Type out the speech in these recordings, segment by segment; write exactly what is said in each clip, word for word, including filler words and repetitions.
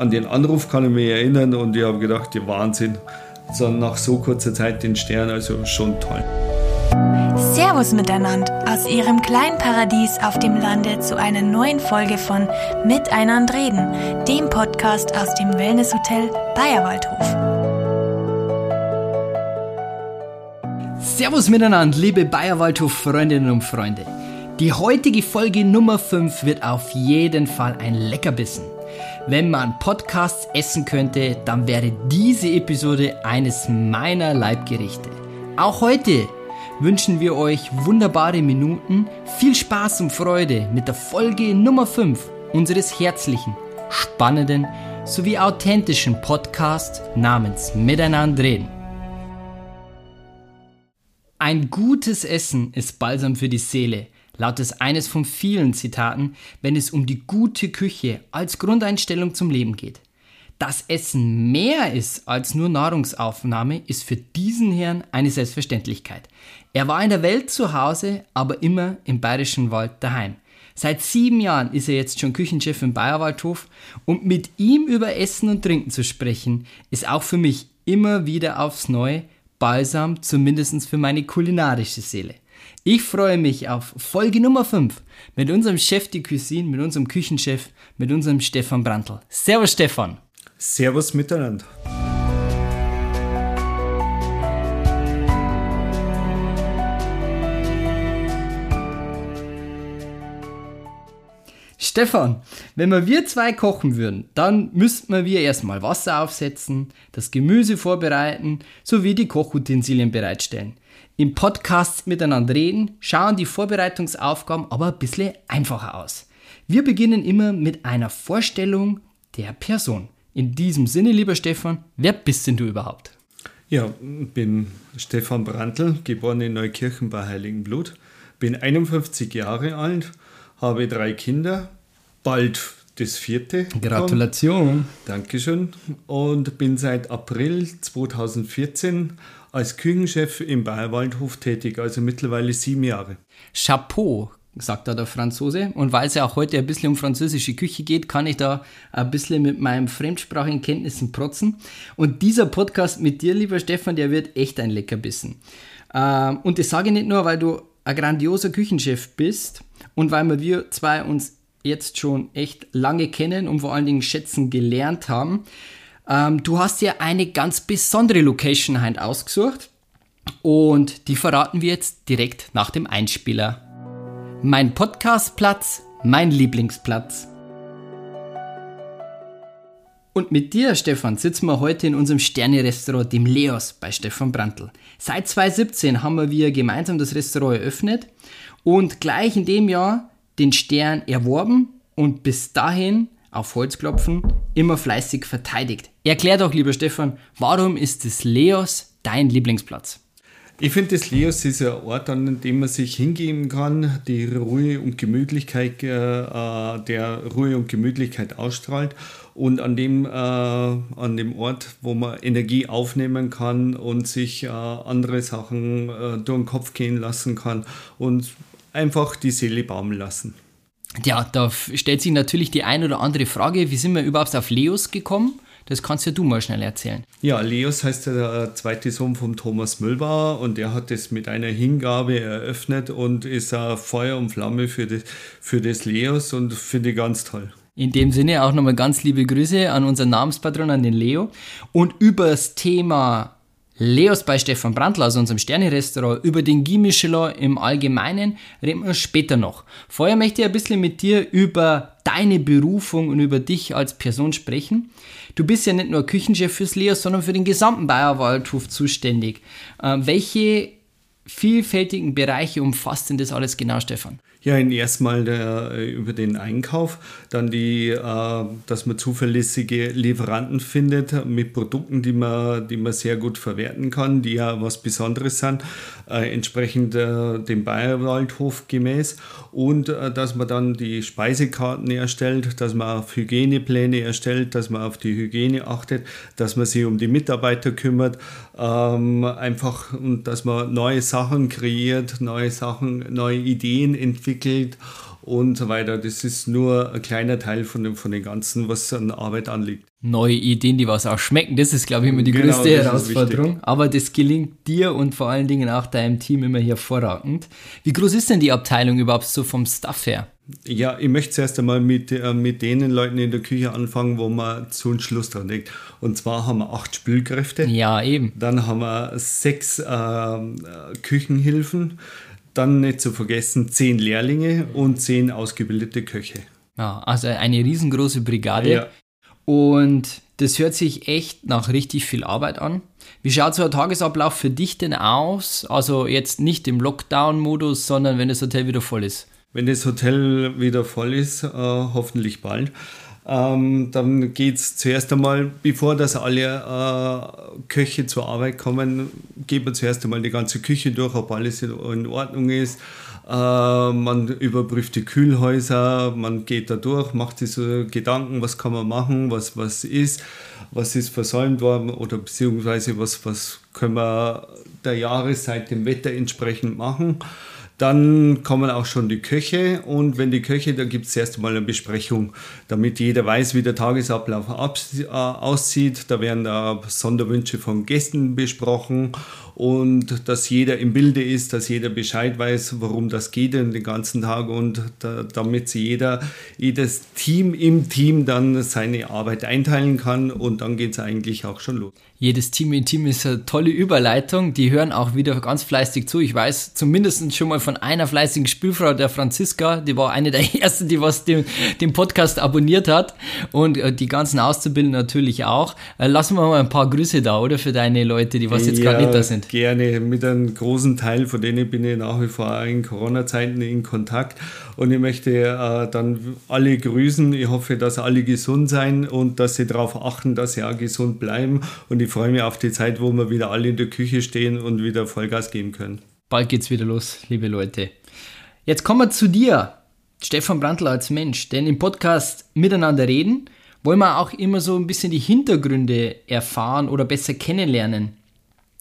an den Anruf kann ich mich erinnern und ich habe gedacht, der Wahnsinn, sondern nach so kurzer Zeit den Stern, also schon toll. Servus miteinander aus ihrem kleinen Paradies auf dem Lande zu einer neuen Folge von Miteinander reden, dem Podcast aus dem Wellnesshotel Bayerwaldhof. Servus miteinander, liebe Bayerwaldhof-Freundinnen und Freunde. Die heutige Folge Nummer fünf wird auf jeden Fall ein Leckerbissen. Wenn man Podcasts essen könnte, dann wäre diese Episode eines meiner Leibgerichte. Auch heute wünschen wir euch wunderbare Minuten, viel Spaß und Freude mit der Folge Nummer fünf unseres herzlichen, spannenden sowie authentischen Podcasts namens Miteinander reden. Ein gutes Essen ist Balsam für die Seele, lautet eines von vielen Zitaten, wenn es um die gute Küche als Grundeinstellung zum Leben geht. Dass Essen mehr ist als nur Nahrungsaufnahme, ist für diesen Herrn eine Selbstverständlichkeit. Er war in der Welt zu Hause, aber immer im Bayerischen Wald daheim. Seit sieben Jahren ist er jetzt schon Küchenchef im Bayerwaldhof und mit ihm über Essen und Trinken zu sprechen, ist auch für mich immer wieder aufs Neue Balsam, zumindest für meine kulinarische Seele. Ich freue mich auf Folge Nummer fünf mit unserem Chef de Cuisine, mit unserem Küchenchef, mit unserem Stefan Brandl. Servus Stefan. Servus miteinander. Stefan, wenn wir wir zwei kochen würden, dann müssten wir erstmal Wasser aufsetzen, das Gemüse vorbereiten sowie die Kochutensilien bereitstellen. Im Podcast miteinander reden schauen die Vorbereitungsaufgaben aber ein bisschen einfacher aus. Wir beginnen immer mit einer Vorstellung der Person. In diesem Sinne, lieber Stefan, wer bist denn du überhaupt? Ja, ich bin Stefan Brandl, geboren in Neukirchen bei Heiligenblut, bin einundfünfzig Jahre alt, habe drei Kinder, bald das vierte. Gratulation. Dankeschön. Und bin seit April zweitausendvierzehn als Küchenchef im Bayerwaldhof tätig, also mittlerweile sieben Jahre. Chapeau, sagt da der Franzose. Und weil es ja auch heute ein bisschen um französische Küche geht, kann ich da ein bisschen mit meinen fremdsprachigen Kenntnissen protzen. Und dieser Podcast mit dir, lieber Stefan, der wird echt ein Leckerbissen. Und das sage ich nicht nur, weil du ein grandioser Küchenchef bist und weil wir, wir zwei uns jetzt schon echt lange kennen und vor allen Dingen schätzen gelernt haben. Ähm, du hast ja eine ganz besondere Location heute ausgesucht und die verraten wir jetzt direkt nach dem Einspieler. Mein Podcastplatz, mein Lieblingsplatz. Und mit dir, Stefan, sitzen wir heute in unserem Sterne-Restaurant, dem Leos, bei Stefan Brandl. Seit zweitausendsiebzehn haben wir gemeinsam das Restaurant eröffnet und gleich in dem Jahr den Stern erworben und bis dahin, auf Holzklopfen, immer fleißig verteidigt. Erklär doch, lieber Stefan, warum ist das Leos dein Lieblingsplatz? Ich finde, das Leos ist ein Ort, an dem man sich hingeben kann, die Ruhe und Gemütlichkeit, äh, der Ruhe und Gemütlichkeit ausstrahlt und an dem, äh, an dem Ort, wo man Energie aufnehmen kann und sich äh, andere Sachen äh, durch den Kopf gehen lassen kann und einfach die Seele baumeln lassen. Ja, da stellt sich natürlich die ein oder andere Frage, wie sind wir überhaupt auf Leos gekommen? Das kannst ja du mal schnell erzählen. Ja, Leos heißt ja der zweite Sohn von Thomas Mühlbauer und der hat es mit einer Hingabe eröffnet und ist Feuer und Flamme für das, für das Leos und finde ich ganz toll. In dem Sinne auch nochmal ganz liebe Grüße an unseren Namenspatron, an den Leo. Und über das Thema Leos bei Stefan Brandl, also unserem Sterne-Restaurant, über den Guy Michelin im Allgemeinen, reden wir später noch. Vorher möchte ich ein bisschen mit dir über deine Berufung und über dich als Person sprechen. Du bist ja nicht nur Küchenchef fürs Leos, sondern für den gesamten Bayerwaldhof zuständig. Äh, welche vielfältigen Bereiche umfasst denn das alles genau, Stefan? Ja, erstmal über den Einkauf, dann die, äh, dass man zuverlässige Lieferanten findet mit Produkten, die man, die man sehr gut verwerten kann, die ja was Besonderes sind, äh, entsprechend äh, dem Bayerwaldhof gemäß und äh, dass man dann die Speisekarten erstellt, dass man auf Hygienepläne erstellt, dass man auf die Hygiene achtet, dass man sich um die Mitarbeiter kümmert, ähm, einfach und dass man neue Sachen kreiert, neue Sachen, neue Ideen entwickelt und so weiter. Das ist nur ein kleiner Teil von dem, von dem Ganzen, was an Arbeit anliegt. Neue Ideen, die was auch schmecken, das ist, glaube ich, immer die genau, größte Herausforderung. Aber das gelingt dir und vor allen Dingen auch deinem Team immer hervorragend. Wie groß ist denn die Abteilung überhaupt so vom Staff her? Ja, ich möchte zuerst einmal mit, äh, mit denen Leuten in der Küche anfangen, wo man zu einem Schluss dran denkt. Und zwar haben wir acht Spülkräfte. Ja, eben. Dann haben wir sechs äh, Küchenhilfen. Dann nicht zu vergessen zehn Lehrlinge und zehn ausgebildete Köche. Ja, also eine riesengroße Brigade. Ja. Und das hört sich echt nach richtig viel Arbeit an. Wie schaut so ein Tagesablauf für dich denn aus? Also jetzt nicht im Lockdown-Modus, sondern wenn das Hotel wieder voll ist. Wenn das Hotel wieder voll ist, äh, hoffentlich bald, ähm, dann geht es zuerst einmal, bevor dass alle äh, Köche zur Arbeit kommen, geht man zuerst einmal die ganze Küche durch, ob alles in, in Ordnung ist. Äh, man überprüft die Kühlhäuser, man geht da durch, macht sich so Gedanken, was kann man machen, was, was ist, was ist versäumt worden oder beziehungsweise was, was können wir der Jahreszeit, dem Wetter entsprechend machen. Dann kommen auch schon die Köche und wenn die Köche, da gibt es erst mal eine Besprechung, damit jeder weiß, wie der Tagesablauf aussieht. Da werden da Sonderwünsche von Gästen besprochen und dass jeder im Bilde ist, dass jeder Bescheid weiß, worum das geht den ganzen Tag und da, damit jeder, jedes Team im Team dann seine Arbeit einteilen kann und dann geht es eigentlich auch schon los. Jedes Team im Team ist eine tolle Überleitung, die hören auch wieder ganz fleißig zu. Ich weiß zumindest schon mal von einer fleißigen Spielfrau, der Franziska, die war eine der ersten, die was den, den Podcast abonniert hat und die ganzen Auszubildenden natürlich auch. Lassen wir mal ein paar Grüße da, oder, für deine Leute, die was jetzt ja, gerade nicht da sind. Gerne, mit einem großen Teil von denen bin ich nach wie vor in Corona-Zeiten in Kontakt und ich möchte äh, dann alle grüßen. Ich hoffe, dass alle gesund sein und dass sie darauf achten, dass sie auch gesund bleiben und ich Ich freue mich auf die Zeit, wo wir wieder alle in der Küche stehen und wieder Vollgas geben können. Bald geht's wieder los, liebe Leute. Jetzt kommen wir zu dir, Stefan Brandl als Mensch. Denn im Podcast Miteinander reden wollen wir auch immer so ein bisschen die Hintergründe erfahren oder besser kennenlernen.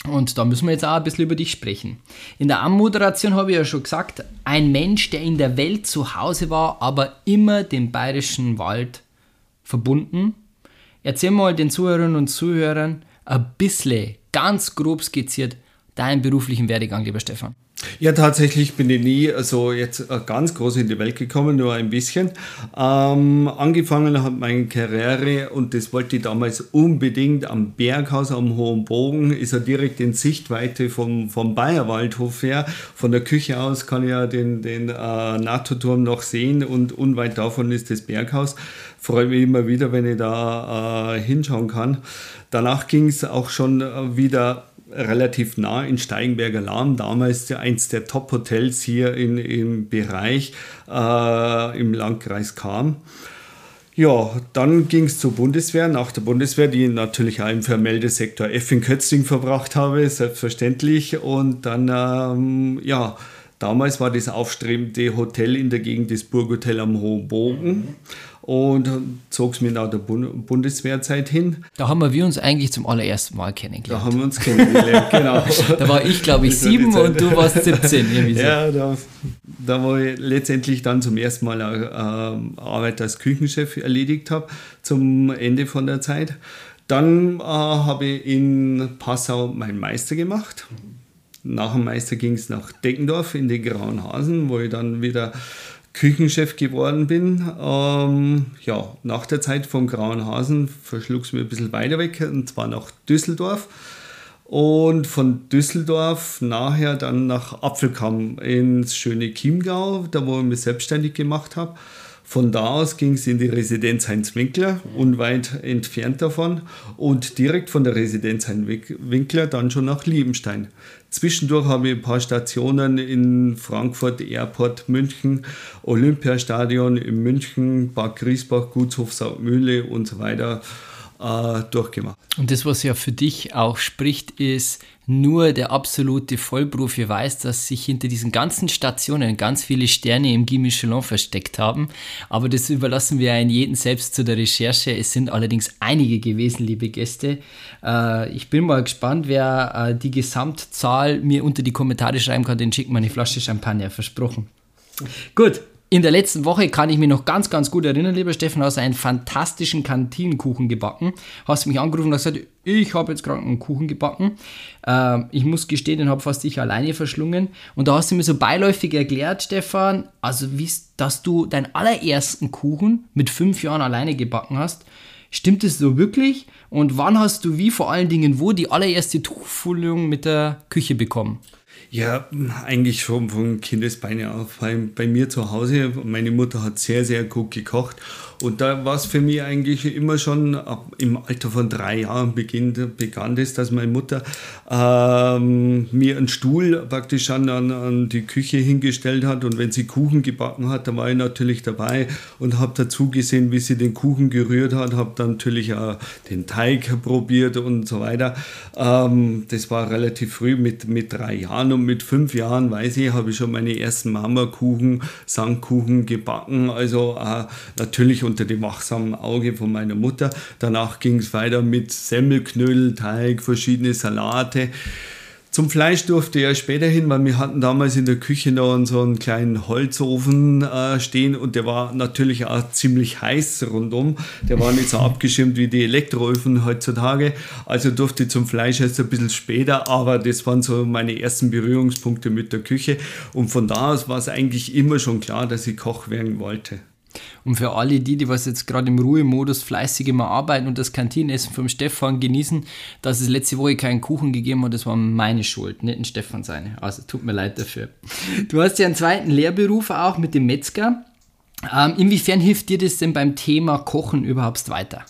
Und da müssen wir jetzt auch ein bisschen über dich sprechen. In der Anmoderation habe ich ja schon gesagt, ein Mensch, der in der Welt zu Hause war, aber immer dem bayerischen Wald verbunden. Erzähl mal den Zuhörerinnen und Zuhörern ein bisschen, ganz grob skizziert, deinen beruflichen Werdegang, lieber Stefan. Ja, tatsächlich bin ich nie also jetzt ganz groß in die Welt gekommen, nur ein bisschen. Ähm, angefangen hat meine Karriere und das wollte ich damals unbedingt am Burghotel am Hohen Bogen. Ist ja direkt in Sichtweite vom, vom Bayerwaldhof her. Von der Küche aus kann ich ja den, den äh, NATO-Turm noch sehen und unweit davon ist das Burghotel. Freue mich immer wieder, wenn ich da äh, hinschauen kann. Danach ging es auch schon wieder relativ nah in Steigenberger Lahm, damals eins der Top-Hotels hier in, im Bereich äh, im Landkreis Cham. Ja, dann ging es zur Bundeswehr, nach der Bundeswehr, die natürlich auch im Vermeldesektor F in Kötzting verbracht habe, selbstverständlich. Und dann, ähm, ja, damals war das aufstrebende Hotel in der Gegend das Burghotel am Hohen Bogen. Und zog es mir nach der Bundeswehrzeit hin. Da haben wir uns eigentlich zum allerersten Mal kennengelernt. Da haben wir uns kennengelernt, genau. Da war ich, glaube ich, sieben und du warst siebzehn. Irgendwie so. Ja, da, da war ich letztendlich dann zum ersten Mal äh, Arbeit als Küchenchef erledigt habe, zum Ende von der Zeit. Dann äh, habe ich in Passau meinen Meister gemacht. Nach dem Meister ging es nach Deggendorf in den Grauen Hasen, wo ich dann wieder Küchenchef geworden bin. Ähm, ja, nach der Zeit vom Grauen Hasen verschlug es mir ein bisschen weiter weg, und zwar nach Düsseldorf. Und von Düsseldorf nachher dann nach Apfelkamm ins schöne Chiemgau, da wo ich mich selbstständig gemacht habe. Von da aus ging es in die Residenz Heinz Winkler, unweit entfernt davon. Und direkt von der Residenz Heinz Winkler dann schon nach Liebenstein. Zwischendurch habe ich ein paar Stationen in Frankfurt, Airport, München, Olympiastadion in München, Bad Griesbach, Gutshof Mühle und so weiter äh, durchgemacht. Und das, was ja für dich auch spricht, ist, nur der absolute Vollprofi weiß, dass sich hinter diesen ganzen Stationen ganz viele Sterne im Guide Michelin versteckt haben. Aber das überlassen wir einen jeden selbst zu der Recherche. Es sind allerdings einige gewesen, liebe Gäste. Äh, ich bin mal gespannt, wer äh, die Gesamtzahl mir unter die Kommentare schreiben kann. Den schickt man eine Flasche Champagner, versprochen. Gut, In der letzten Woche kann ich mich noch ganz, ganz gut erinnern, lieber Stefan, hast du einen fantastischen Kantinenkuchen gebacken. Hast mich angerufen und gesagt, ich habe jetzt gerade einen Kuchen gebacken. Ähm, ich muss gestehen, den habe fast ich alleine verschlungen. Und da hast du mir so beiläufig erklärt, Stefan, also wie, dass du deinen allerersten Kuchen mit fünf Jahren alleine gebacken hast. Stimmt es so wirklich? Und wann hast du wie, vor allen Dingen wo, die allererste Tuchfüllung mit der Küche bekommen? Ja, eigentlich schon von Kindesbeinen auf. Bei, bei mir zu Hause, meine Mutter hat sehr, sehr gut gekocht. Und da war es für mich eigentlich immer schon, ab, im Alter von drei Jahren beginnt, begann das, dass meine Mutter ähm, mir einen Stuhl praktisch an, an die Küche hingestellt hat. Und wenn sie Kuchen gebacken hat, dann war ich natürlich dabei und habe dazu gesehen, wie sie den Kuchen gerührt hat. Habe dann natürlich auch den Teig probiert und so weiter. Ähm, das war relativ früh mit, mit drei Jahren. Und mit fünf Jahren, weiß ich, habe ich schon meine ersten Mama-Kuchen, Sandkuchen gebacken. Also äh, natürlich unter dem wachsamen Auge von meiner Mutter. Danach ging es weiter mit Semmelknödel, Teig, verschiedene Salate. Zum Fleisch durfte ich ja später hin, weil wir hatten damals in der Küche noch so einen kleinen Holzofen äh, stehen und der war natürlich auch ziemlich heiß rundum. Der war nicht so abgeschirmt wie die Elektroöfen heutzutage. Also durfte ich zum Fleisch erst ein bisschen später, aber das waren so meine ersten Berührungspunkte mit der Küche. Und von da aus war es eigentlich immer schon klar, dass ich Koch werden wollte. Und für alle die, die was jetzt gerade im Ruhemodus fleißig immer arbeiten und das Kantinenessen vom Stefan genießen, dass es letzte Woche keinen Kuchen gegeben hat, das war meine Schuld, nicht ein Stefan seine. Also tut mir leid dafür. Du hast ja einen zweiten Lehrberuf auch mit dem Metzger. Ähm, inwiefern hilft dir das denn beim Thema Kochen überhaupt weiter?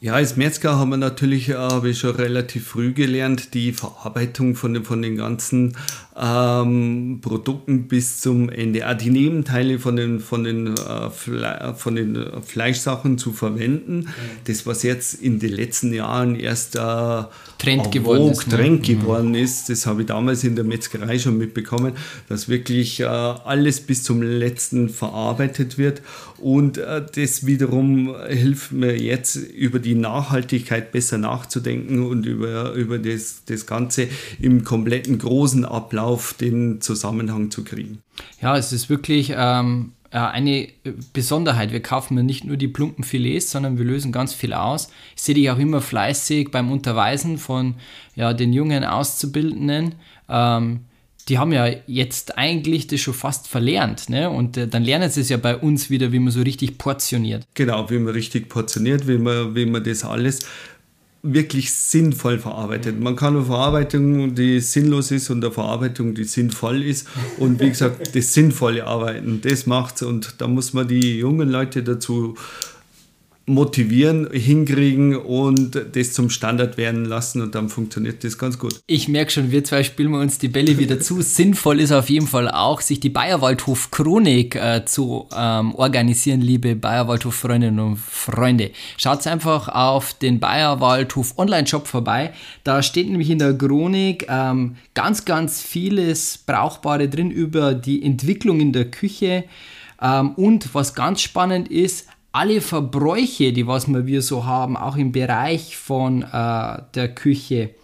Ja, als Metzger haben wir natürlich, äh, habe ich schon relativ früh gelernt, die Verarbeitung von den, von den ganzen ähm, Produkten bis zum Ende, auch die Nebenteile von den, von den, äh, Fle- von den Fleischsachen zu verwenden. Das, was jetzt in den letzten Jahren erst äh, Trend geworden ist, Trend ne? geworden ist, das habe ich damals in der Metzgerei schon mitbekommen, dass wirklich äh, alles bis zum Letzten verarbeitet wird. Und äh, das wiederum hilft mir jetzt, über die Nachhaltigkeit besser nachzudenken und über, über das, das Ganze im kompletten großen Ablauf den Zusammenhang zu kriegen. Ja, es ist wirklich ähm, eine Besonderheit. Wir kaufen ja nicht nur die plumpen Filets, sondern wir lösen ganz viel aus. Ich sehe dich auch immer fleißig beim Unterweisen von ja, den jungen Auszubildenden. Ähm, Die haben ja jetzt eigentlich das schon fast verlernt, ne? Und äh, dann lernen sie es ja bei uns wieder, wie man so richtig portioniert. Genau, wie man richtig portioniert, wie man, wie man das alles wirklich sinnvoll verarbeitet. Man kann eine Verarbeitung, die sinnlos ist, und eine Verarbeitung, die sinnvoll ist. Und wie gesagt, das sinnvolle Arbeiten, das macht's. Und da muss man die jungen Leute dazu motivieren, hinkriegen und das zum Standard werden lassen, und dann funktioniert das ganz gut. Ich merke schon, wir zwei spielen wir uns die Bälle wieder zu. Sinnvoll ist auf jeden Fall auch, sich die Bayerwaldhof-Chronik äh, zu ähm, organisieren, liebe Bayerwaldhof-Freundinnen und Freunde. Schaut einfach auf den Bayerwaldhof-Online-Shop vorbei. Da steht nämlich in der Chronik ähm, ganz, ganz vieles Brauchbare drin über die Entwicklung in der Küche ähm, und was ganz spannend ist, alle Verbräuche, die was wir so haben, auch im Bereich von äh, der Küche.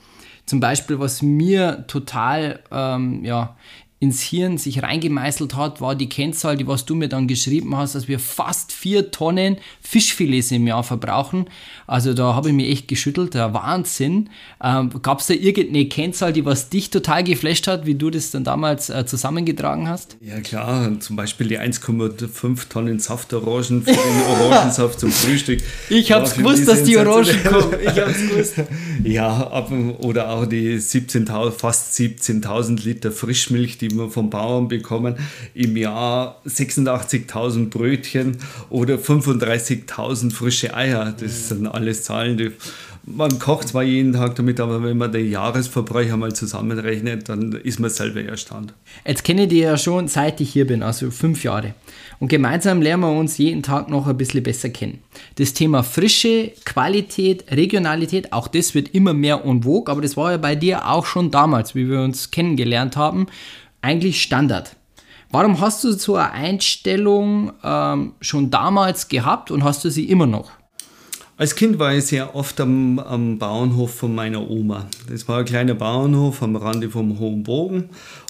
Zum Beispiel, was mir total ähm, ja, ins Hirn sich reingemeißelt hat, war die Kennzahl, die was du mir dann geschrieben hast, dass wir fast vier Tonnen Fischfilets im Jahr verbrauchen. Also da habe ich mich echt geschüttelt, der Wahnsinn. Ähm, gab es da irgendeine Kennzahl, die was dich total geflasht hat, wie du das dann damals äh, zusammengetragen hast? Ja klar, zum Beispiel die eins Komma fünf Tonnen Saftorangen für den Orangensaft zum Frühstück. Ich habe es gewusst, dass die Orangen kommen. Ich habe es gewusst. Ja, ab, oder auch die siebzehntausend, fast siebzehntausend Liter Frischmilch, die die wir vom Bauern bekommen, im Jahr sechsundachtzigtausend Brötchen oder fünfunddreißigtausend frische Eier. Das sind alles Zahlen, die man kocht zwar jeden Tag damit, aber wenn man den Jahresverbrauch einmal zusammenrechnet, dann ist man selber erstaunt. Jetzt kenne ich dich ja schon, seit ich hier bin, also fünf Jahre. Und gemeinsam lernen wir uns jeden Tag noch ein bisschen besser kennen. Das Thema Frische, Qualität, Regionalität, auch das wird immer mehr en vogue, aber das war ja bei dir auch schon damals, wie wir uns kennengelernt haben, eigentlich Standard. Warum hast du so eine Einstellung ähm, schon damals gehabt und hast du sie immer noch? Als Kind war ich sehr oft am, am Bauernhof von meiner Oma. Das war ein kleiner Bauernhof am Rande vom Hohen Bogen.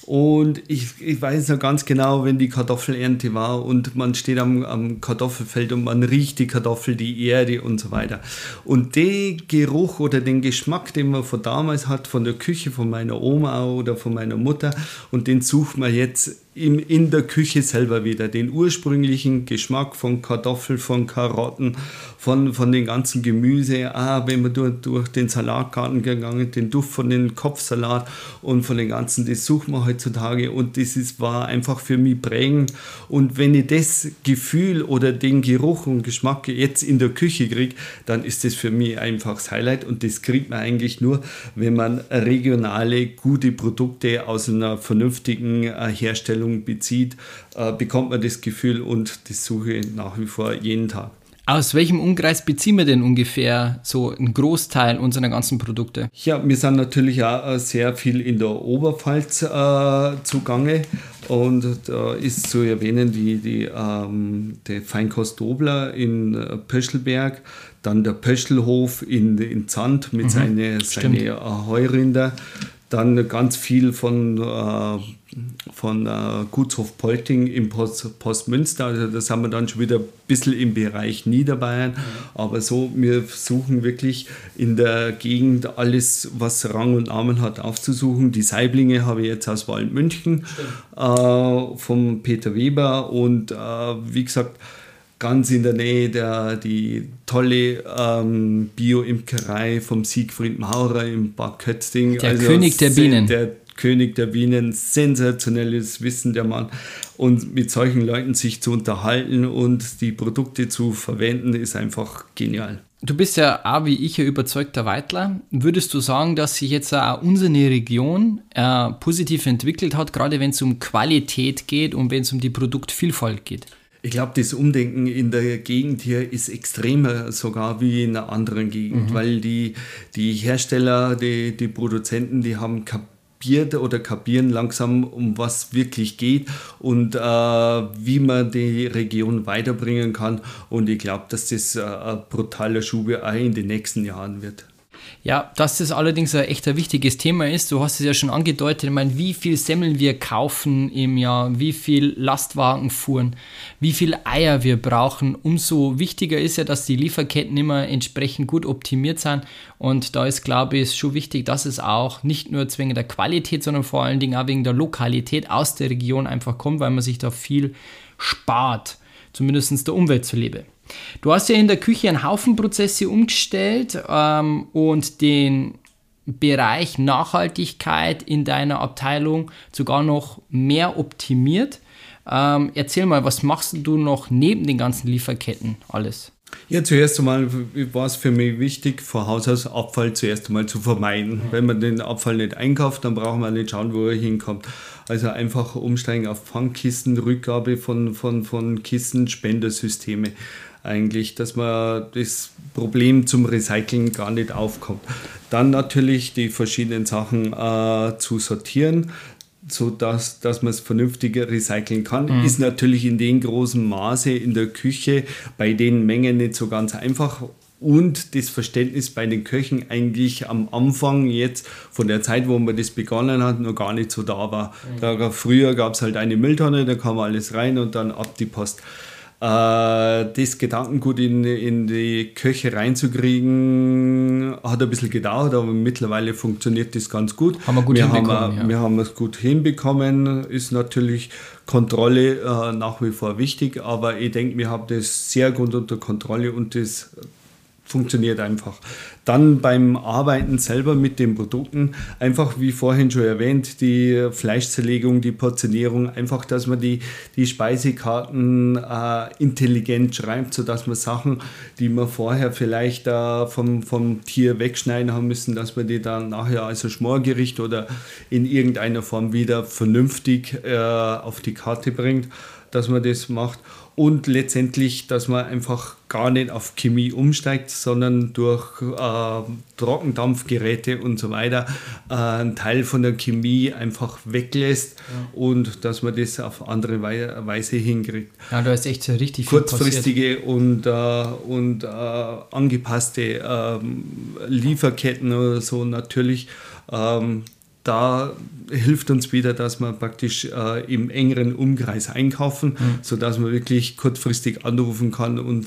Und ich, ich weiß noch ganz genau, wenn die Kartoffelernte war und man steht am, am Kartoffelfeld und man riecht die Kartoffel, die Erde und so weiter. Und den Geruch oder den Geschmack, den man von damals hat, von der Küche, von meiner Oma oder von meiner Mutter, und den sucht man jetzt im, in der Küche selber wieder. Den ursprünglichen Geschmack von Kartoffeln, von Karotten, von, von den ganzen Gemüse. Ah, wenn man durch, durch den Salatgarten gegangen ist, den Duft von dem Kopfsalat und von den ganzen, das sucht man heute heutzutage, und das ist, war einfach für mich prägend. Und wenn ich das Gefühl oder den Geruch und Geschmack jetzt in der Küche kriege, dann ist das für mich einfach das Highlight, und das kriegt man eigentlich nur, wenn man regionale, gute Produkte aus einer vernünftigen Herstellung bezieht, äh, bekommt man das Gefühl, und das suche ich nach wie vor jeden Tag. Aus welchem Umkreis beziehen wir denn ungefähr so einen Großteil unserer ganzen Produkte? Ja, wir sind natürlich auch sehr viel in der Oberpfalz äh, zugange. Und da äh, ist zu erwähnen die, die, ähm, der Feinkost Dobler in äh, Pöschelberg, dann der Pöschlhof in, in Zandt mit mhm, seinen seine Heurinder, dann ganz viel von... Äh, von äh, Gutshof Polting im Post, Post Münster, also das haben wir dann schon wieder ein bisschen im Bereich Niederbayern, aber so, wir suchen wirklich in der Gegend alles, was Rang und Namen hat, aufzusuchen. Die Saiblinge habe ich jetzt aus Waldmünchen äh, vom Peter Weber, und äh, wie gesagt, ganz in der Nähe der, die tolle ähm, Bio-Imkerei vom Siegfried Maurer im Bad Kötzding. Der also König der Bienen. Der, König der Bienen, sensationelles Wissen der Mann, und mit solchen Leuten sich zu unterhalten und die Produkte zu verwenden, ist einfach genial. Du bist ja auch wie ich ein überzeugter Weidler. Würdest du sagen, dass sich jetzt auch unsere Region äh, positiv entwickelt hat, gerade wenn es um Qualität geht und wenn es um die Produktvielfalt geht? Ich glaube, das Umdenken in der Gegend hier ist extremer sogar wie in einer anderen Gegend, mhm. weil die, die Hersteller, die, die Produzenten, die haben kapiert, oder kapieren langsam, um was wirklich geht und äh, wie man die Region weiterbringen kann. Und ich glaube, dass das äh, ein brutaler Schub auch in den nächsten Jahren wird. Ja, dass das allerdings ein echt ein wichtiges Thema ist, du hast es ja schon angedeutet, ich meine, wie viel Semmeln wir kaufen im Jahr, wie viel Lastwagen fuhren, wie viel Eier wir brauchen, umso wichtiger ist ja, dass die Lieferketten immer entsprechend gut optimiert sind, und da ist, glaube ich, schon wichtig, dass es auch nicht nur zwingend der Qualität, sondern vor allen Dingen auch wegen der Lokalität aus der Region einfach kommt, weil man sich da viel spart, zumindest der Umwelt zuliebe. Du hast ja in der Küche einen Haufen Prozesse umgestellt ähm, und den Bereich Nachhaltigkeit in deiner Abteilung sogar noch mehr optimiert. Ähm, erzähl mal, was machst du noch neben den ganzen Lieferketten alles? Ja, zuerst einmal war es für mich wichtig, von Haus aus Abfall zuerst einmal zu vermeiden. Wenn man den Abfall nicht einkauft, dann braucht man nicht schauen, wo er hinkommt. Also einfach umsteigen auf Pfandkisten, Rückgabe von, von, von Kisten, Spendersysteme. Eigentlich, dass man das Problem zum Recyceln gar nicht aufkommt. Dann natürlich die verschiedenen Sachen äh, zu sortieren, so dass, dass man es vernünftiger recyceln kann, mhm. ist natürlich in dem großen Maße in der Küche bei den Mengen nicht so ganz einfach, und das Verständnis bei den Köchen eigentlich am Anfang jetzt von der Zeit, wo man das begonnen hat, noch gar nicht so da war. Mhm. Da, früher gab es halt eine Mülltonne, da kam alles rein und dann ab die Post. Das Gedankengut in, in die Köche reinzukriegen, hat ein bisschen gedauert, aber mittlerweile funktioniert das ganz gut. Haben wir gut wir hinbekommen. Haben, ja. Wir haben es gut hinbekommen, ist natürlich Kontrolle äh, nach wie vor wichtig, aber ich denke, wir haben das sehr gut unter Kontrolle und das funktioniert einfach. Dann beim Arbeiten selber mit den Produkten, einfach wie vorhin schon erwähnt, die Fleischzerlegung, die Portionierung, einfach, dass man die, die Speisekarten äh, intelligent schreibt, sodass man Sachen, die man vorher vielleicht äh, vom, vom Tier wegschneiden haben müssen, dass man die dann nachher als Schmorgericht oder in irgendeiner Form wieder vernünftig äh, auf die Karte bringt, dass man das macht. und letztendlich, dass man einfach gar nicht auf Chemie umsteigt, sondern durch äh, Trockendampfgeräte und so weiter äh, einen Teil von der Chemie einfach weglässt, ja, und dass man das auf andere We- Weise hinkriegt. Ja, da ist echt richtig kurzfristige viel und, äh, und äh, angepasste äh, Lieferketten oder so natürlich. Äh, Da hilft uns wieder, dass wir praktisch äh, im engeren Umkreis einkaufen, mhm, sodass man wirklich kurzfristig anrufen kann und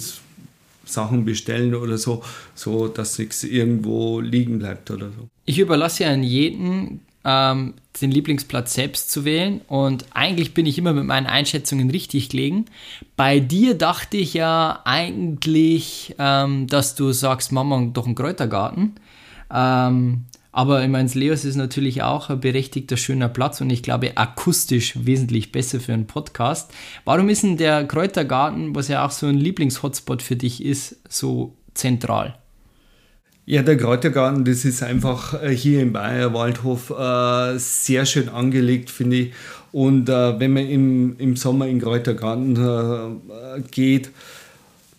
Sachen bestellen oder so, so dass nichts irgendwo liegen bleibt oder so. Ich überlasse ja an jeden, ähm, den Lieblingsplatz selbst zu wählen, und eigentlich bin ich immer mit meinen Einschätzungen richtig gelegen. Bei dir dachte ich ja eigentlich, ähm, dass du sagst, Mama, doch ein Kräutergarten. Ähm, Aber ich meine, Leos ist natürlich auch ein berechtigter, schöner Platz und ich glaube akustisch wesentlich besser für einen Podcast. Warum ist denn der Kräutergarten, was ja auch so ein Lieblingshotspot für dich ist, so zentral? Ja, der Kräutergarten, das ist einfach hier im Bayerwaldhof äh, sehr schön angelegt, finde ich. Und äh, wenn man im, im Sommer in den Kräutergarten äh, geht,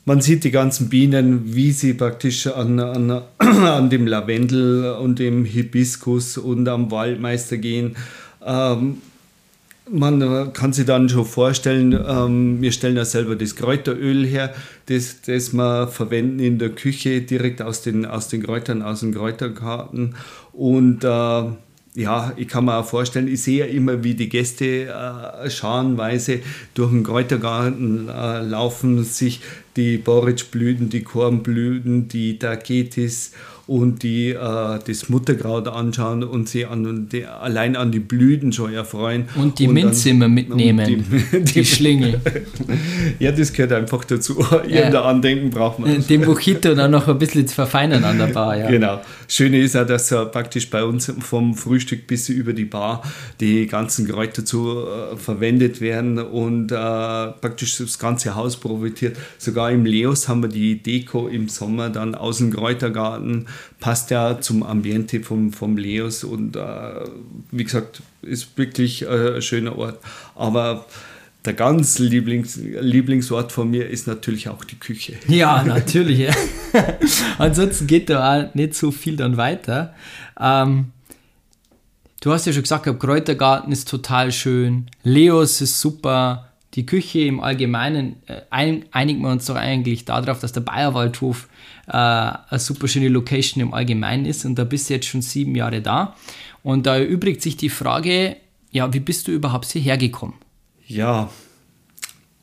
man sieht die ganzen Bienen, wie sie praktisch an, an, an dem Lavendel und dem Hibiskus und am Waldmeister gehen. Ähm, man kann sich dann schon vorstellen, ähm, wir stellen ja selber das Kräuteröl her, das, das wir verwenden in der Küche direkt aus den, aus den Kräutern, aus den Kräutergarten. Und äh, ja, ich kann mir auch vorstellen, ich sehe ja immer, wie die Gäste äh, scharenweise durch den Kräutergarten äh, laufen, sich die Borretschblüten, die Kornblüten, die Tagetes und die, äh, das Mutterkraut anschauen und sie an, die, allein an die Blüten schon erfreuen. Und die und Minze dann, immer mitnehmen, die, die, die Schlingel. Ja, das gehört einfach dazu. Irgendein ja. Andenken braucht man. Den Mojito dann noch ein bisschen zu verfeinern an der Bar. Ja. Genau. Schöne ist auch, dass äh, praktisch bei uns vom Frühstück bis über die Bar die ganzen Kräuter zu äh, verwendet werden und äh, praktisch das ganze Haus profitiert. Sogar im Leos haben wir die Deko im Sommer dann aus dem Kräutergarten, passt ja zum Ambiente vom, vom Leos und äh, wie gesagt, ist wirklich äh, ein schöner Ort. Aber der ganz Lieblings- Lieblingsort von mir ist natürlich auch die Küche. Ja, natürlich. Ja. Ansonsten geht da auch nicht so viel dann weiter. Ähm, du hast ja schon gesagt, Kräutergarten ist total schön, Leos ist super. Die Küche im Allgemeinen, einigen wir uns doch eigentlich darauf, dass der Bayerwaldhof äh, eine super schöne Location im Allgemeinen ist, und da bist du jetzt schon sieben Jahre da. Und da erübrigt sich die Frage, ja, wie bist du überhaupt hierher gekommen? Ja,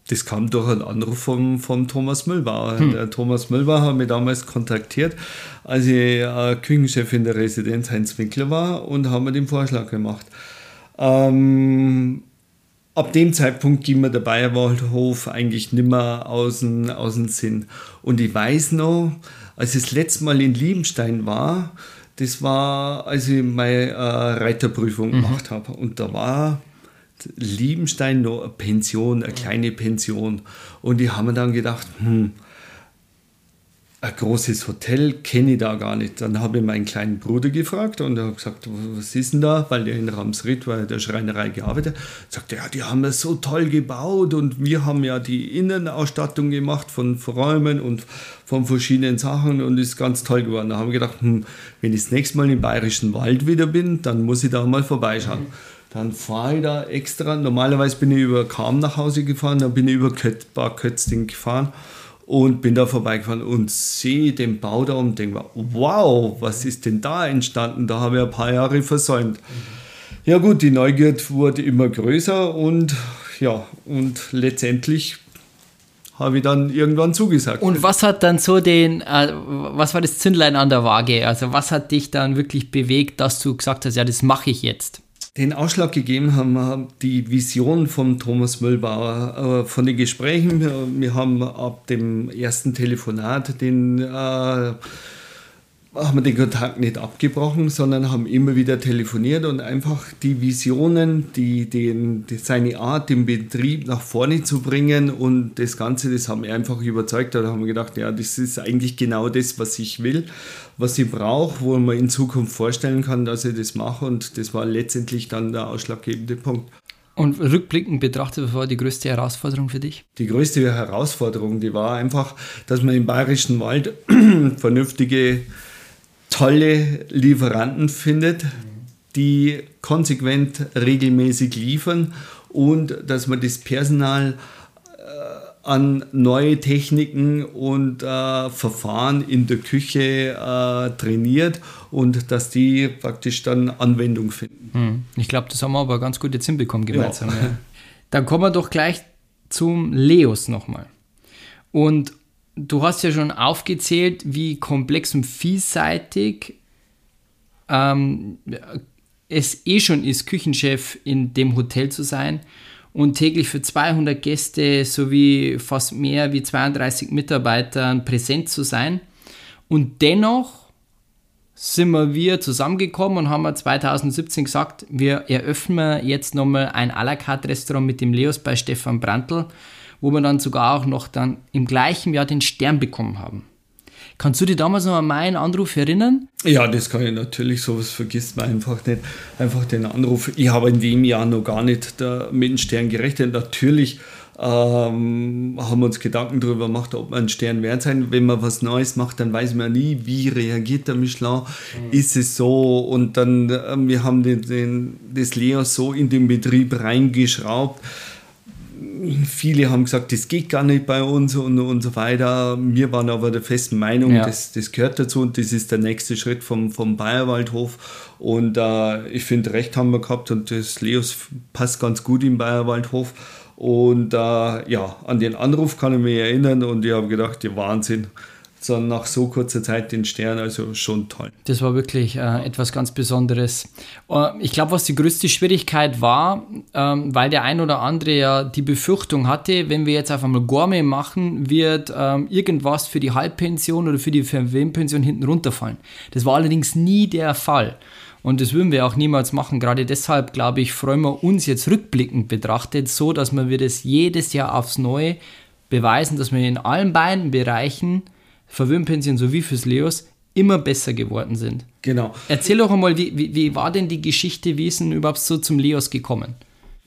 das kam durch einen Anruf von, von Thomas Mühlbauer. Hm. Der Thomas Mühlbauer hat mich damals kontaktiert, als ich äh, Küchenchef in der Residenz Heinz Winkler war, und haben mir den Vorschlag gemacht. Ähm... Ab dem Zeitpunkt ging mir der Bayerwaldhof eigentlich nimmer aus dem, aus dem Sinn. Und ich weiß noch, als ich das letzte Mal in Liebenstein war, das war, als ich meine äh, Reiterprüfung mhm. gemacht habe. Und da war Liebenstein noch eine Pension, eine kleine Pension. Und ich habe mir dann gedacht, hm, ein großes Hotel kenne ich da gar nicht. Dann habe ich meinen kleinen Bruder gefragt und er hat gesagt, was ist denn da? Weil er in Ramsrit bei der Schreinerei gearbeitet hat. Er sagte, ja, die haben das so toll gebaut und wir haben ja die Innenausstattung gemacht von Räumen und von verschiedenen Sachen und ist ganz toll geworden. Da haben wir gedacht, hm, wenn ich das nächste Mal im Bayerischen Wald wieder bin, dann muss ich da mal vorbeischauen. Mhm. Dann fahre ich da extra. Normalerweise bin ich über Cham nach Hause gefahren, dann bin ich über Köt- Bad Kötzding gefahren. Und bin da vorbeigefahren und sehe den Bau da und denke mir, wow, was ist denn da entstanden? Da habe ich ein paar Jahre versäumt. Ja gut, die Neugierde wurde immer größer und ja, und letztendlich habe ich dann irgendwann zugesagt. Und was hat dann so den, äh, was war das Zündlein an der Waage? Also was hat dich dann wirklich bewegt, dass du gesagt hast, ja, das mache ich jetzt? Den Ausschlag gegeben haben die Vision von Thomas Mühlbauer, von den Gesprächen. Wir haben ab dem ersten Telefonat den, äh, haben wir den Kontakt nicht abgebrochen, sondern haben immer wieder telefoniert und einfach die Visionen, die, den, die, seine Art, den Betrieb nach vorne zu bringen und das Ganze, das haben wir einfach überzeugt. Da haben wir gedacht, ja, das ist eigentlich genau das, was ich will, was ich brauche, wo man in Zukunft vorstellen kann, dass ich das mache, und das war letztendlich dann der ausschlaggebende Punkt. Und rückblickend betrachtet, was war die größte Herausforderung für dich? Die größte Herausforderung, die war einfach, dass man im Bayerischen Wald vernünftige, tolle Lieferanten findet, die konsequent regelmäßig liefern und dass man das Personal äh, an neue Techniken und äh, Verfahren in der Küche äh, trainiert und dass die praktisch dann Anwendung finden. Hm. Ich glaube, das haben wir aber ganz gut jetzt hinbekommen gemeinsam. Ja. Ja. Dann kommen wir doch gleich zum Leos nochmal. Und du hast ja schon aufgezählt, wie komplex und vielseitig ähm, es eh schon ist, Küchenchef in dem Hotel zu sein und täglich für zweihundert Gäste sowie fast mehr wie zweiunddreißig Mitarbeitern präsent zu sein. Und dennoch sind wir, wir zusammengekommen und haben zwanzig siebzehn gesagt, wir eröffnen jetzt nochmal ein à la carte Restaurant mit dem Leos bei Stefan Brandl, wo wir dann sogar auch noch dann im gleichen Jahr den Stern bekommen haben. Kannst du dir damals noch an meinen Anruf erinnern? Ja, das kann ich natürlich, sowas vergisst man einfach nicht. Einfach den Anruf, ich habe in dem Jahr noch gar nicht der, mit dem Stern gerechnet. Natürlich ähm, haben wir uns Gedanken darüber gemacht, ob man einen Stern wert sein. Wenn man was Neues macht, dann weiß man nie, wie reagiert der Michelin, mhm. ist es so. Und dann, äh, wir haben den, den, das Leos so in den Betrieb reingeschraubt. Viele haben gesagt, das geht gar nicht bei uns und, und so weiter. Wir waren aber der festen Meinung, ja. das, das gehört dazu und das ist der nächste Schritt vom, vom Bayerwaldhof. Und äh, ich finde, recht haben wir gehabt und das Leos passt ganz gut im Bayerwaldhof. Und äh, ja, an den Anruf kann ich mich erinnern und ich habe gedacht, ja, Wahnsinn. So, nach so kurzer Zeit den Stern, also schon toll. Das war wirklich äh, etwas ganz Besonderes. Äh, ich glaube, was die größte Schwierigkeit war, ähm, weil der ein oder andere ja die Befürchtung hatte, wenn wir jetzt auf einmal Gourmet machen, wird ähm, irgendwas für die Halbpension oder für die Verwöhnpension hinten runterfallen. Das war allerdings nie der Fall. Und das würden wir auch niemals machen. Gerade deshalb, glaube ich, freuen wir uns jetzt rückblickend betrachtet, so dass wir das jedes Jahr aufs Neue beweisen, dass wir in allen beiden Bereichen Verwöhnpension sowie fürs Leos immer besser geworden sind. Genau. Erzähl doch einmal, wie, wie, wie war denn die Geschichte, wie ist denn überhaupt so zum Leos gekommen?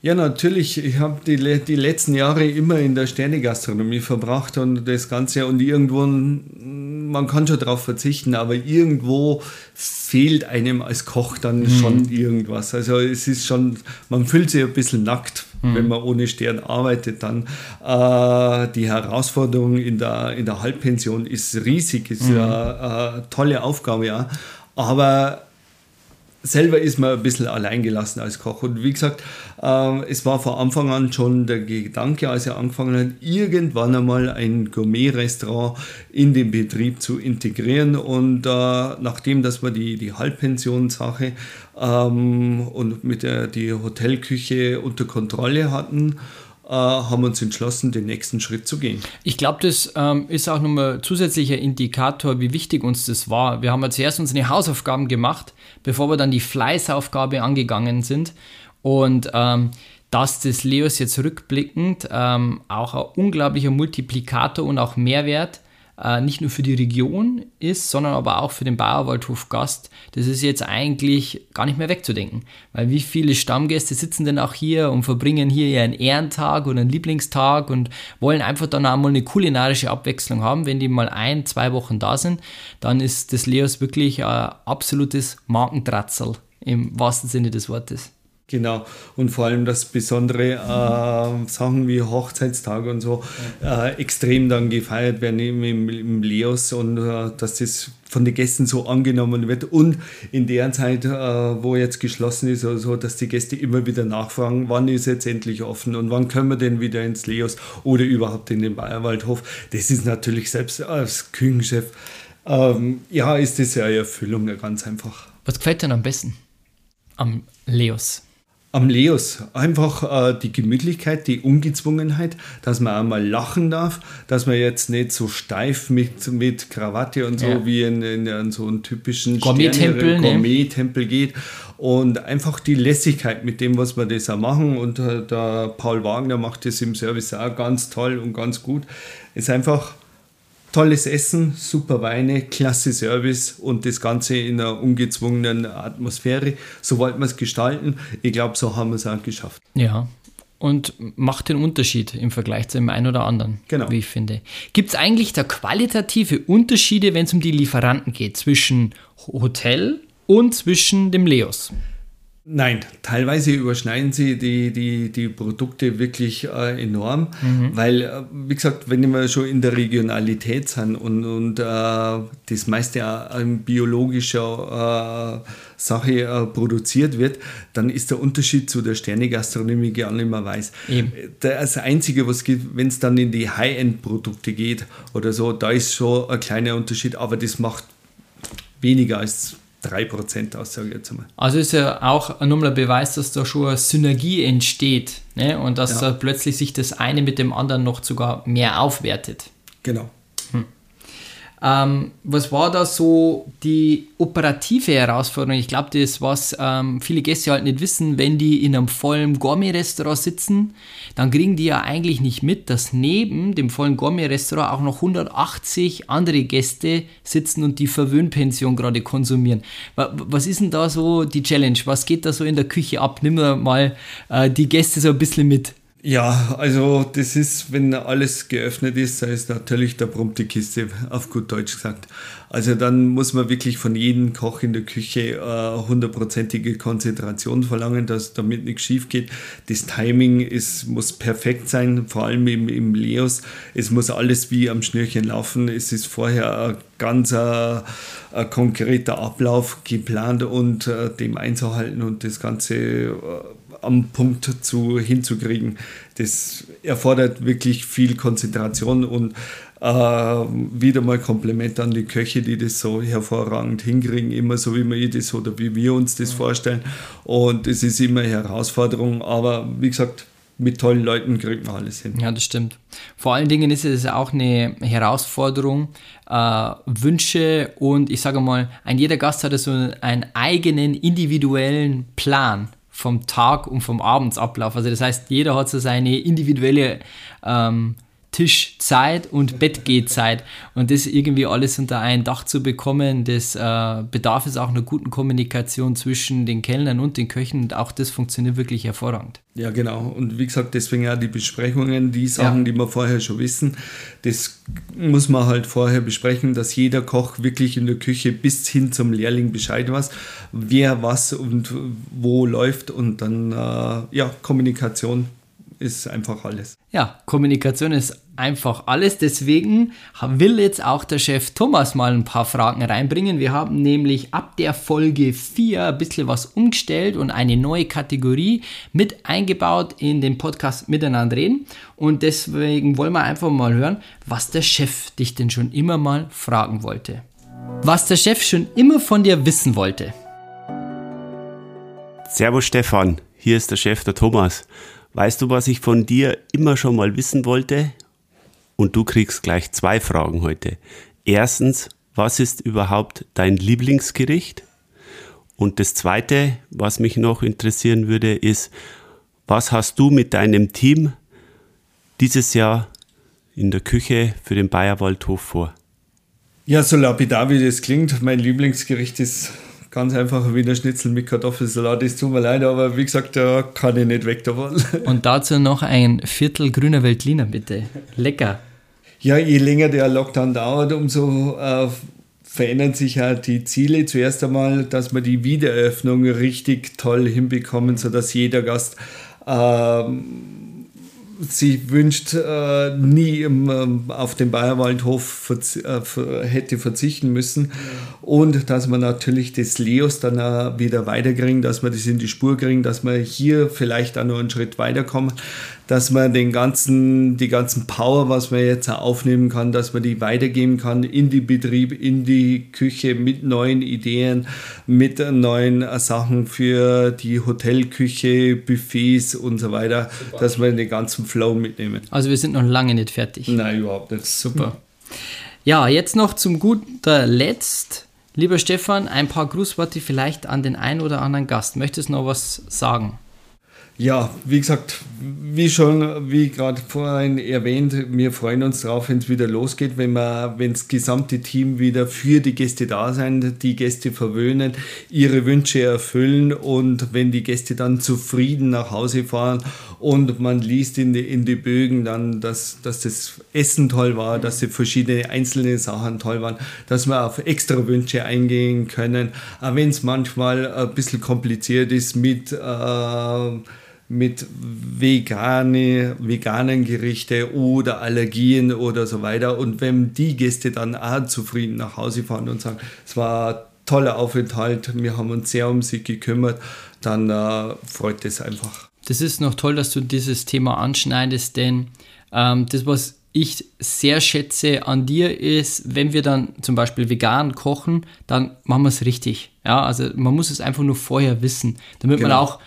Ja, natürlich. Ich habe die, die letzten Jahre immer in der Sternegastronomie verbracht und das Ganze und irgendwo, man kann schon darauf verzichten, aber irgendwo fehlt einem als Koch dann mhm. schon irgendwas. Also es ist schon, man fühlt sich ein bisschen nackt, mhm. wenn man ohne Stern arbeitet. Dann äh, die Herausforderung in der, in der Halbpension ist riesig, ist mhm. eine, eine tolle Aufgabe, ja. Aber selber ist man ein bisschen alleingelassen als Koch. Und wie gesagt, äh, es war von Anfang an schon der Gedanke, als er angefangen hat, irgendwann einmal ein Gourmet-Restaurant in den Betrieb zu integrieren. Und äh, nachdem, dass wir die, die Halbpensionssache ähm, und mit der die Hotelküche unter Kontrolle hatten, haben uns entschlossen, den nächsten Schritt zu gehen. Ich glaube, das ähm, ist auch nochmal zusätzlicher Indikator, wie wichtig uns das war. Wir haben ja zuerst unsere Hausaufgaben gemacht, bevor wir dann die Fleißaufgabe angegangen sind. Und ähm, dass das Leos jetzt rückblickend ähm, auch ein unglaublicher Multiplikator und auch Mehrwert äh, nicht nur für die Region ist, sondern aber auch für den Bayerwaldhof-Gast, das ist jetzt eigentlich gar nicht mehr wegzudenken. Weil wie viele Stammgäste sitzen denn auch hier und verbringen hier ihren Ehrentag oder einen Lieblingstag und wollen einfach dann auch mal eine kulinarische Abwechslung haben. Wenn die mal ein, zwei Wochen da sind, dann ist das Leos wirklich ein absolutes Markentratzel im wahrsten Sinne des Wortes. Genau, und vor allem, dass besondere äh, Sachen wie Hochzeitstage und so äh, extrem dann gefeiert werden im, im, im Leos und äh, dass das von den Gästen so angenommen wird und in der Zeit, äh, wo jetzt geschlossen ist oder so, dass die Gäste immer wieder nachfragen, wann ist jetzt endlich offen und wann können wir denn wieder ins Leos oder überhaupt in den Bayerwaldhof. Das ist natürlich selbst als Küchenchef, ähm, ja, ist das ja eine Erfüllung, ganz einfach. Was gefällt denn am besten am Leos? Am Leos einfach äh, die Gemütlichkeit, die Ungezwungenheit, dass man einmal lachen darf, dass man jetzt nicht so steif mit, mit Krawatte und so ja. wie in, in, in so einen typischen Gourmet-Tempel, ne? Gourmet-Tempel geht und einfach die Lässigkeit mit dem, was wir das auch machen und äh, der Paul Wagner macht das im Service auch ganz toll und ganz gut. Ist einfach tolles Essen, super Weine, klasse Service und das Ganze in einer ungezwungenen Atmosphäre. So wollten wir es gestalten. Ich glaube, so haben wir es auch geschafft. Ja, und macht den Unterschied im Vergleich zu dem einen oder anderen, genau, wie ich finde. Gibt es eigentlich da qualitative Unterschiede, wenn es um die Lieferanten geht, zwischen Hotel und zwischen dem Leos? Nein, teilweise überschneiden sie die, die, die Produkte wirklich äh, enorm, mhm. weil, äh, wie gesagt, wenn wir schon in der Regionalität sind und, und äh, das meiste an biologischer äh, Sache äh, produziert wird, dann ist der Unterschied zu der Sterne-Gastronomie gar nicht mehr weiß. Eben. Das Einzige, was es gibt, wenn es dann in die High-End-Produkte geht oder so, da ist schon ein kleiner Unterschied, aber das macht weniger als drei Prozent Aussage jetzt einmal. Also ist ja auch nochmal ein Beweis, dass da schon eine Synergie entsteht, ne? Und dass ja. da plötzlich sich das eine mit dem anderen noch sogar mehr aufwertet. Genau. Hm. Ähm, was war da so die operative Herausforderung? Ich glaube, das, was ähm, viele Gäste halt nicht wissen, wenn die in einem vollen Gourmet-Restaurant sitzen, dann kriegen die ja eigentlich nicht mit, dass neben dem vollen Gourmet-Restaurant auch noch hundertachtzig andere Gäste sitzen und die Verwöhnpension gerade konsumieren. Was ist denn da so die Challenge? Was geht da so in der Küche ab? Nimm mal äh, die Gäste so ein bisschen mit. Ja, also das ist, wenn alles geöffnet ist, da ist natürlich der prompte Kiste, auf gut Deutsch gesagt. Also dann muss man wirklich von jedem Koch in der Küche äh, hundertprozentige Konzentration verlangen, dass damit nichts schief geht. Das Timing ist, muss perfekt sein, vor allem im, im Leos. Es muss alles wie am Schnürchen laufen. Es ist vorher ein ganz äh, ein konkreter Ablauf geplant und äh, dem einzuhalten und das Ganze äh, am Punkt zu, hinzukriegen. Das erfordert wirklich viel Konzentration und äh, wieder mal Kompliment an die Köche, die das so hervorragend hinkriegen, immer so wie wir das oder wie wir uns das vorstellen. Und es ist immer eine Herausforderung, aber wie gesagt, mit tollen Leuten kriegt man alles hin. Ja, das stimmt. Vor allen Dingen ist es auch eine Herausforderung, äh, Wünsche und ich sage mal, ein jeder Gast hat so einen eigenen individuellen Plan vom Tag und vom Abendsablauf. Also das heißt, jeder hat so seine individuelle ähm, Tischzeit und Bettgehzeit. Und das irgendwie alles unter ein Dach zu bekommen, das äh, bedarf es auch einer guten Kommunikation zwischen den Kellnern und den Köchen. Und auch das funktioniert wirklich hervorragend. Ja, genau. Und wie gesagt, deswegen ja die Besprechungen, die Sachen, ja. die wir vorher schon wissen, das muss man halt vorher besprechen, dass jeder Koch wirklich in der Küche bis hin zum Lehrling Bescheid weiß, wer was und wo läuft. Und dann, äh, ja, Kommunikation ist einfach alles. Ja, Kommunikation ist einfach alles. Deswegen will jetzt auch der Chef Thomas mal ein paar Fragen reinbringen. Wir haben nämlich ab der Folge vier ein bisschen was umgestellt und eine neue Kategorie mit eingebaut in den Podcast Miteinander reden. Und deswegen wollen wir einfach mal hören, was der Chef dich denn schon immer mal fragen wollte. Was der Chef schon immer von dir wissen wollte. Servus Stefan, hier ist der Chef, der Thomas. Weißt du, was ich von dir immer schon mal wissen wollte? Und du kriegst gleich zwei Fragen heute. Erstens, was ist überhaupt dein Lieblingsgericht? Und das Zweite, was mich noch interessieren würde, ist, was hast du mit deinem Team dieses Jahr in der Küche für den Bayerwaldhof vor? Ja, so lapidar wie das klingt, mein Lieblingsgericht ist ganz einfach Wiener Schnitzel mit Kartoffelsalat, es tut mir leid, aber wie gesagt, da kann ich nicht weg davon. Und dazu noch ein Viertel grüner Veltliner, bitte. Lecker. Ja, je länger der Lockdown dauert, umso äh, verändern sich ja die Ziele. Zuerst einmal, dass wir die Wiedereröffnung richtig toll hinbekommen, sodass jeder Gast äh, sich wünscht, äh, nie im, ähm, auf den Bayerwaldhof verzi- äh, ver- hätte verzichten müssen und dass man natürlich das Leos dann auch wieder weiterkriegen, dass man das in die Spur kriegen, dass man hier vielleicht auch noch einen Schritt weiterkommen, dass man den ganzen, die ganzen Power, was man jetzt auch aufnehmen kann, dass man die weitergeben kann in den Betrieb, in die Küche mit neuen Ideen, mit neuen Sachen für die Hotelküche, Buffets und so weiter, super, dass man den ganzen Flow mitnehmen. Also wir sind noch lange nicht fertig. Nein, überhaupt nicht. Super. Ja, jetzt noch zum guter Letzt, lieber Stefan, ein paar Grußworte vielleicht an den einen oder anderen Gast. Möchtest du noch was sagen? Ja, wie gesagt, wie schon, wie gerade vorhin erwähnt, wir freuen uns drauf, wenn es wieder losgeht, wenn wir, wenn das gesamte Team wieder für die Gäste da sein, die Gäste verwöhnen, ihre Wünsche erfüllen und wenn die Gäste dann zufrieden nach Hause fahren und man liest in die, in die Bögen dann, dass, dass das Essen toll war, dass die verschiedene einzelne Sachen toll waren, dass wir auf extra Wünsche eingehen können, auch wenn es manchmal ein bisschen kompliziert ist mit... Äh, mit vegane, veganen Gerichte oder Allergien oder so weiter. Und wenn die Gäste dann auch zufrieden nach Hause fahren und sagen, es war ein toller Aufenthalt, wir haben uns sehr um sie gekümmert, dann äh, freut es einfach. Das ist noch toll, dass du dieses Thema anschneidest, denn ähm, das, was ich sehr schätze an dir ist, wenn wir dann zum Beispiel vegan kochen, dann machen wir es richtig. Ja, also man muss es einfach nur vorher wissen, damit genau. man auch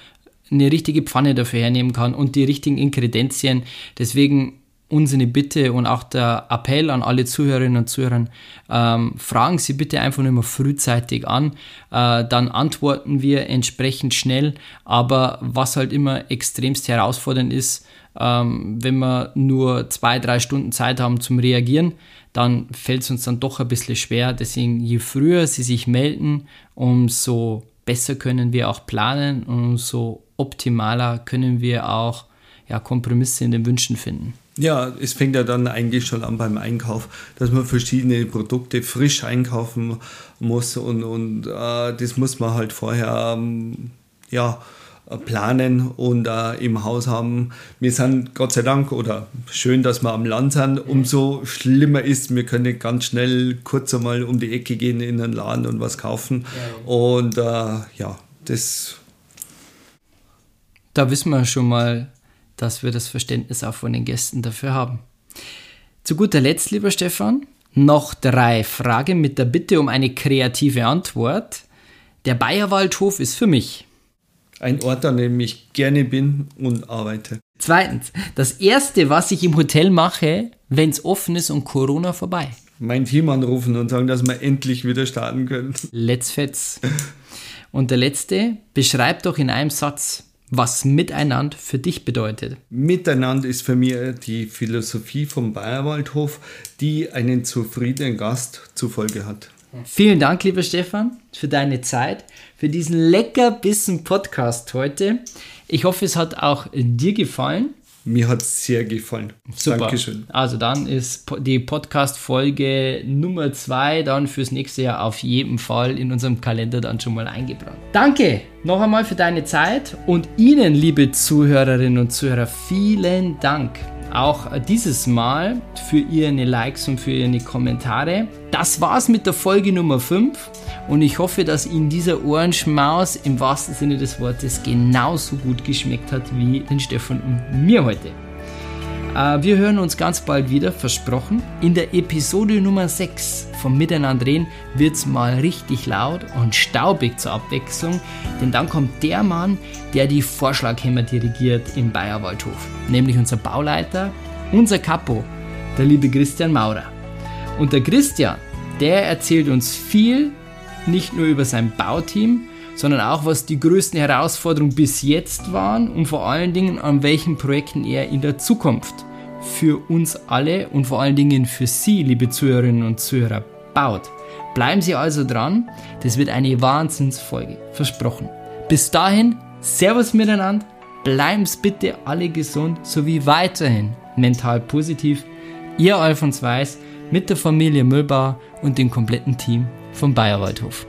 eine richtige Pfanne dafür hernehmen kann und die richtigen Inkredenzien. Deswegen unsere Bitte und auch der Appell an alle Zuhörerinnen und Zuhörer, ähm, fragen Sie bitte einfach nur mal frühzeitig an, äh, dann antworten wir entsprechend schnell, aber was halt immer extremst herausfordernd ist, ähm, wenn wir nur zwei, drei Stunden Zeit haben zum Reagieren, dann fällt es uns dann doch ein bisschen schwer. Deswegen, je früher Sie sich melden, umso besser können wir auch planen und umso optimaler können wir auch ja, Kompromisse in den Wünschen finden. Ja, es fängt ja dann eigentlich schon an beim Einkauf, dass man verschiedene Produkte frisch einkaufen muss und, und äh, das muss man halt vorher ähm, ja, planen und äh, im Haus haben. Wir sind Gott sei Dank, oder schön, dass wir am Land sind, umso schlimmer ist, wir können ganz schnell kurz einmal um die Ecke gehen in den Laden und was kaufen ja. und äh, ja, das... Da wissen wir schon mal, dass wir das Verständnis auch von den Gästen dafür haben. Zu guter Letzt, lieber Stefan, noch drei Fragen mit der Bitte um eine kreative Antwort. Der Bayerwaldhof ist für mich ein Ort, an dem ich gerne bin und arbeite. Zweitens, das Erste, was ich im Hotel mache, wenn es offen ist und Corona vorbei. Mein Team anrufen und sagen, dass wir endlich wieder starten können. Let's fetz. Und der Letzte, beschreib doch in einem Satz, was Miteinander für dich bedeutet. Miteinander ist für mich die Philosophie vom Bayerwaldhof, die einen zufriedenen Gast zur Folge hat. Vielen Dank, lieber Stefan, für deine Zeit, für diesen leckerbissen Podcast heute. Ich hoffe, es hat auch dir gefallen. Mir hat es sehr gefallen. Super. Dankeschön. Also dann ist die Podcast-Folge Nummer zwei dann fürs nächste Jahr auf jeden Fall in unserem Kalender dann schon mal eingebrannt. Danke noch einmal für deine Zeit und Ihnen, liebe Zuhörerinnen und Zuhörer, vielen Dank auch dieses Mal für Ihre Likes und für Ihre Kommentare. Das war's mit der Folge Nummer fünf und ich hoffe, dass Ihnen dieser Ohrenschmaus im wahrsten Sinne des Wortes genauso gut geschmeckt hat wie den Stefan und mir heute. Äh, wir hören uns ganz bald wieder, versprochen. In der Episode Nummer sechs vom Miteinander reden wird's mal richtig laut und staubig zur Abwechslung, denn dann kommt der Mann, der die Vorschlaghämmer dirigiert im Bayerwaldhof, nämlich unser Bauleiter, unser Kapo, der liebe Christian Maurer. Und der Christian, der erzählt uns viel, nicht nur über sein Bauteam, sondern auch, was die größten Herausforderungen bis jetzt waren und vor allen Dingen, an welchen Projekten er in der Zukunft für uns alle und vor allen Dingen für Sie, liebe Zuhörerinnen und Zuhörer, baut. Bleiben Sie also dran, das wird eine Wahnsinnsfolge, versprochen. Bis dahin, Servus miteinander, bleiben Sie bitte alle gesund, sowie weiterhin mental positiv. Ihr Alfons Weiß mit der Familie Mühlbauer und dem kompletten Team vom Bayerwaldhof.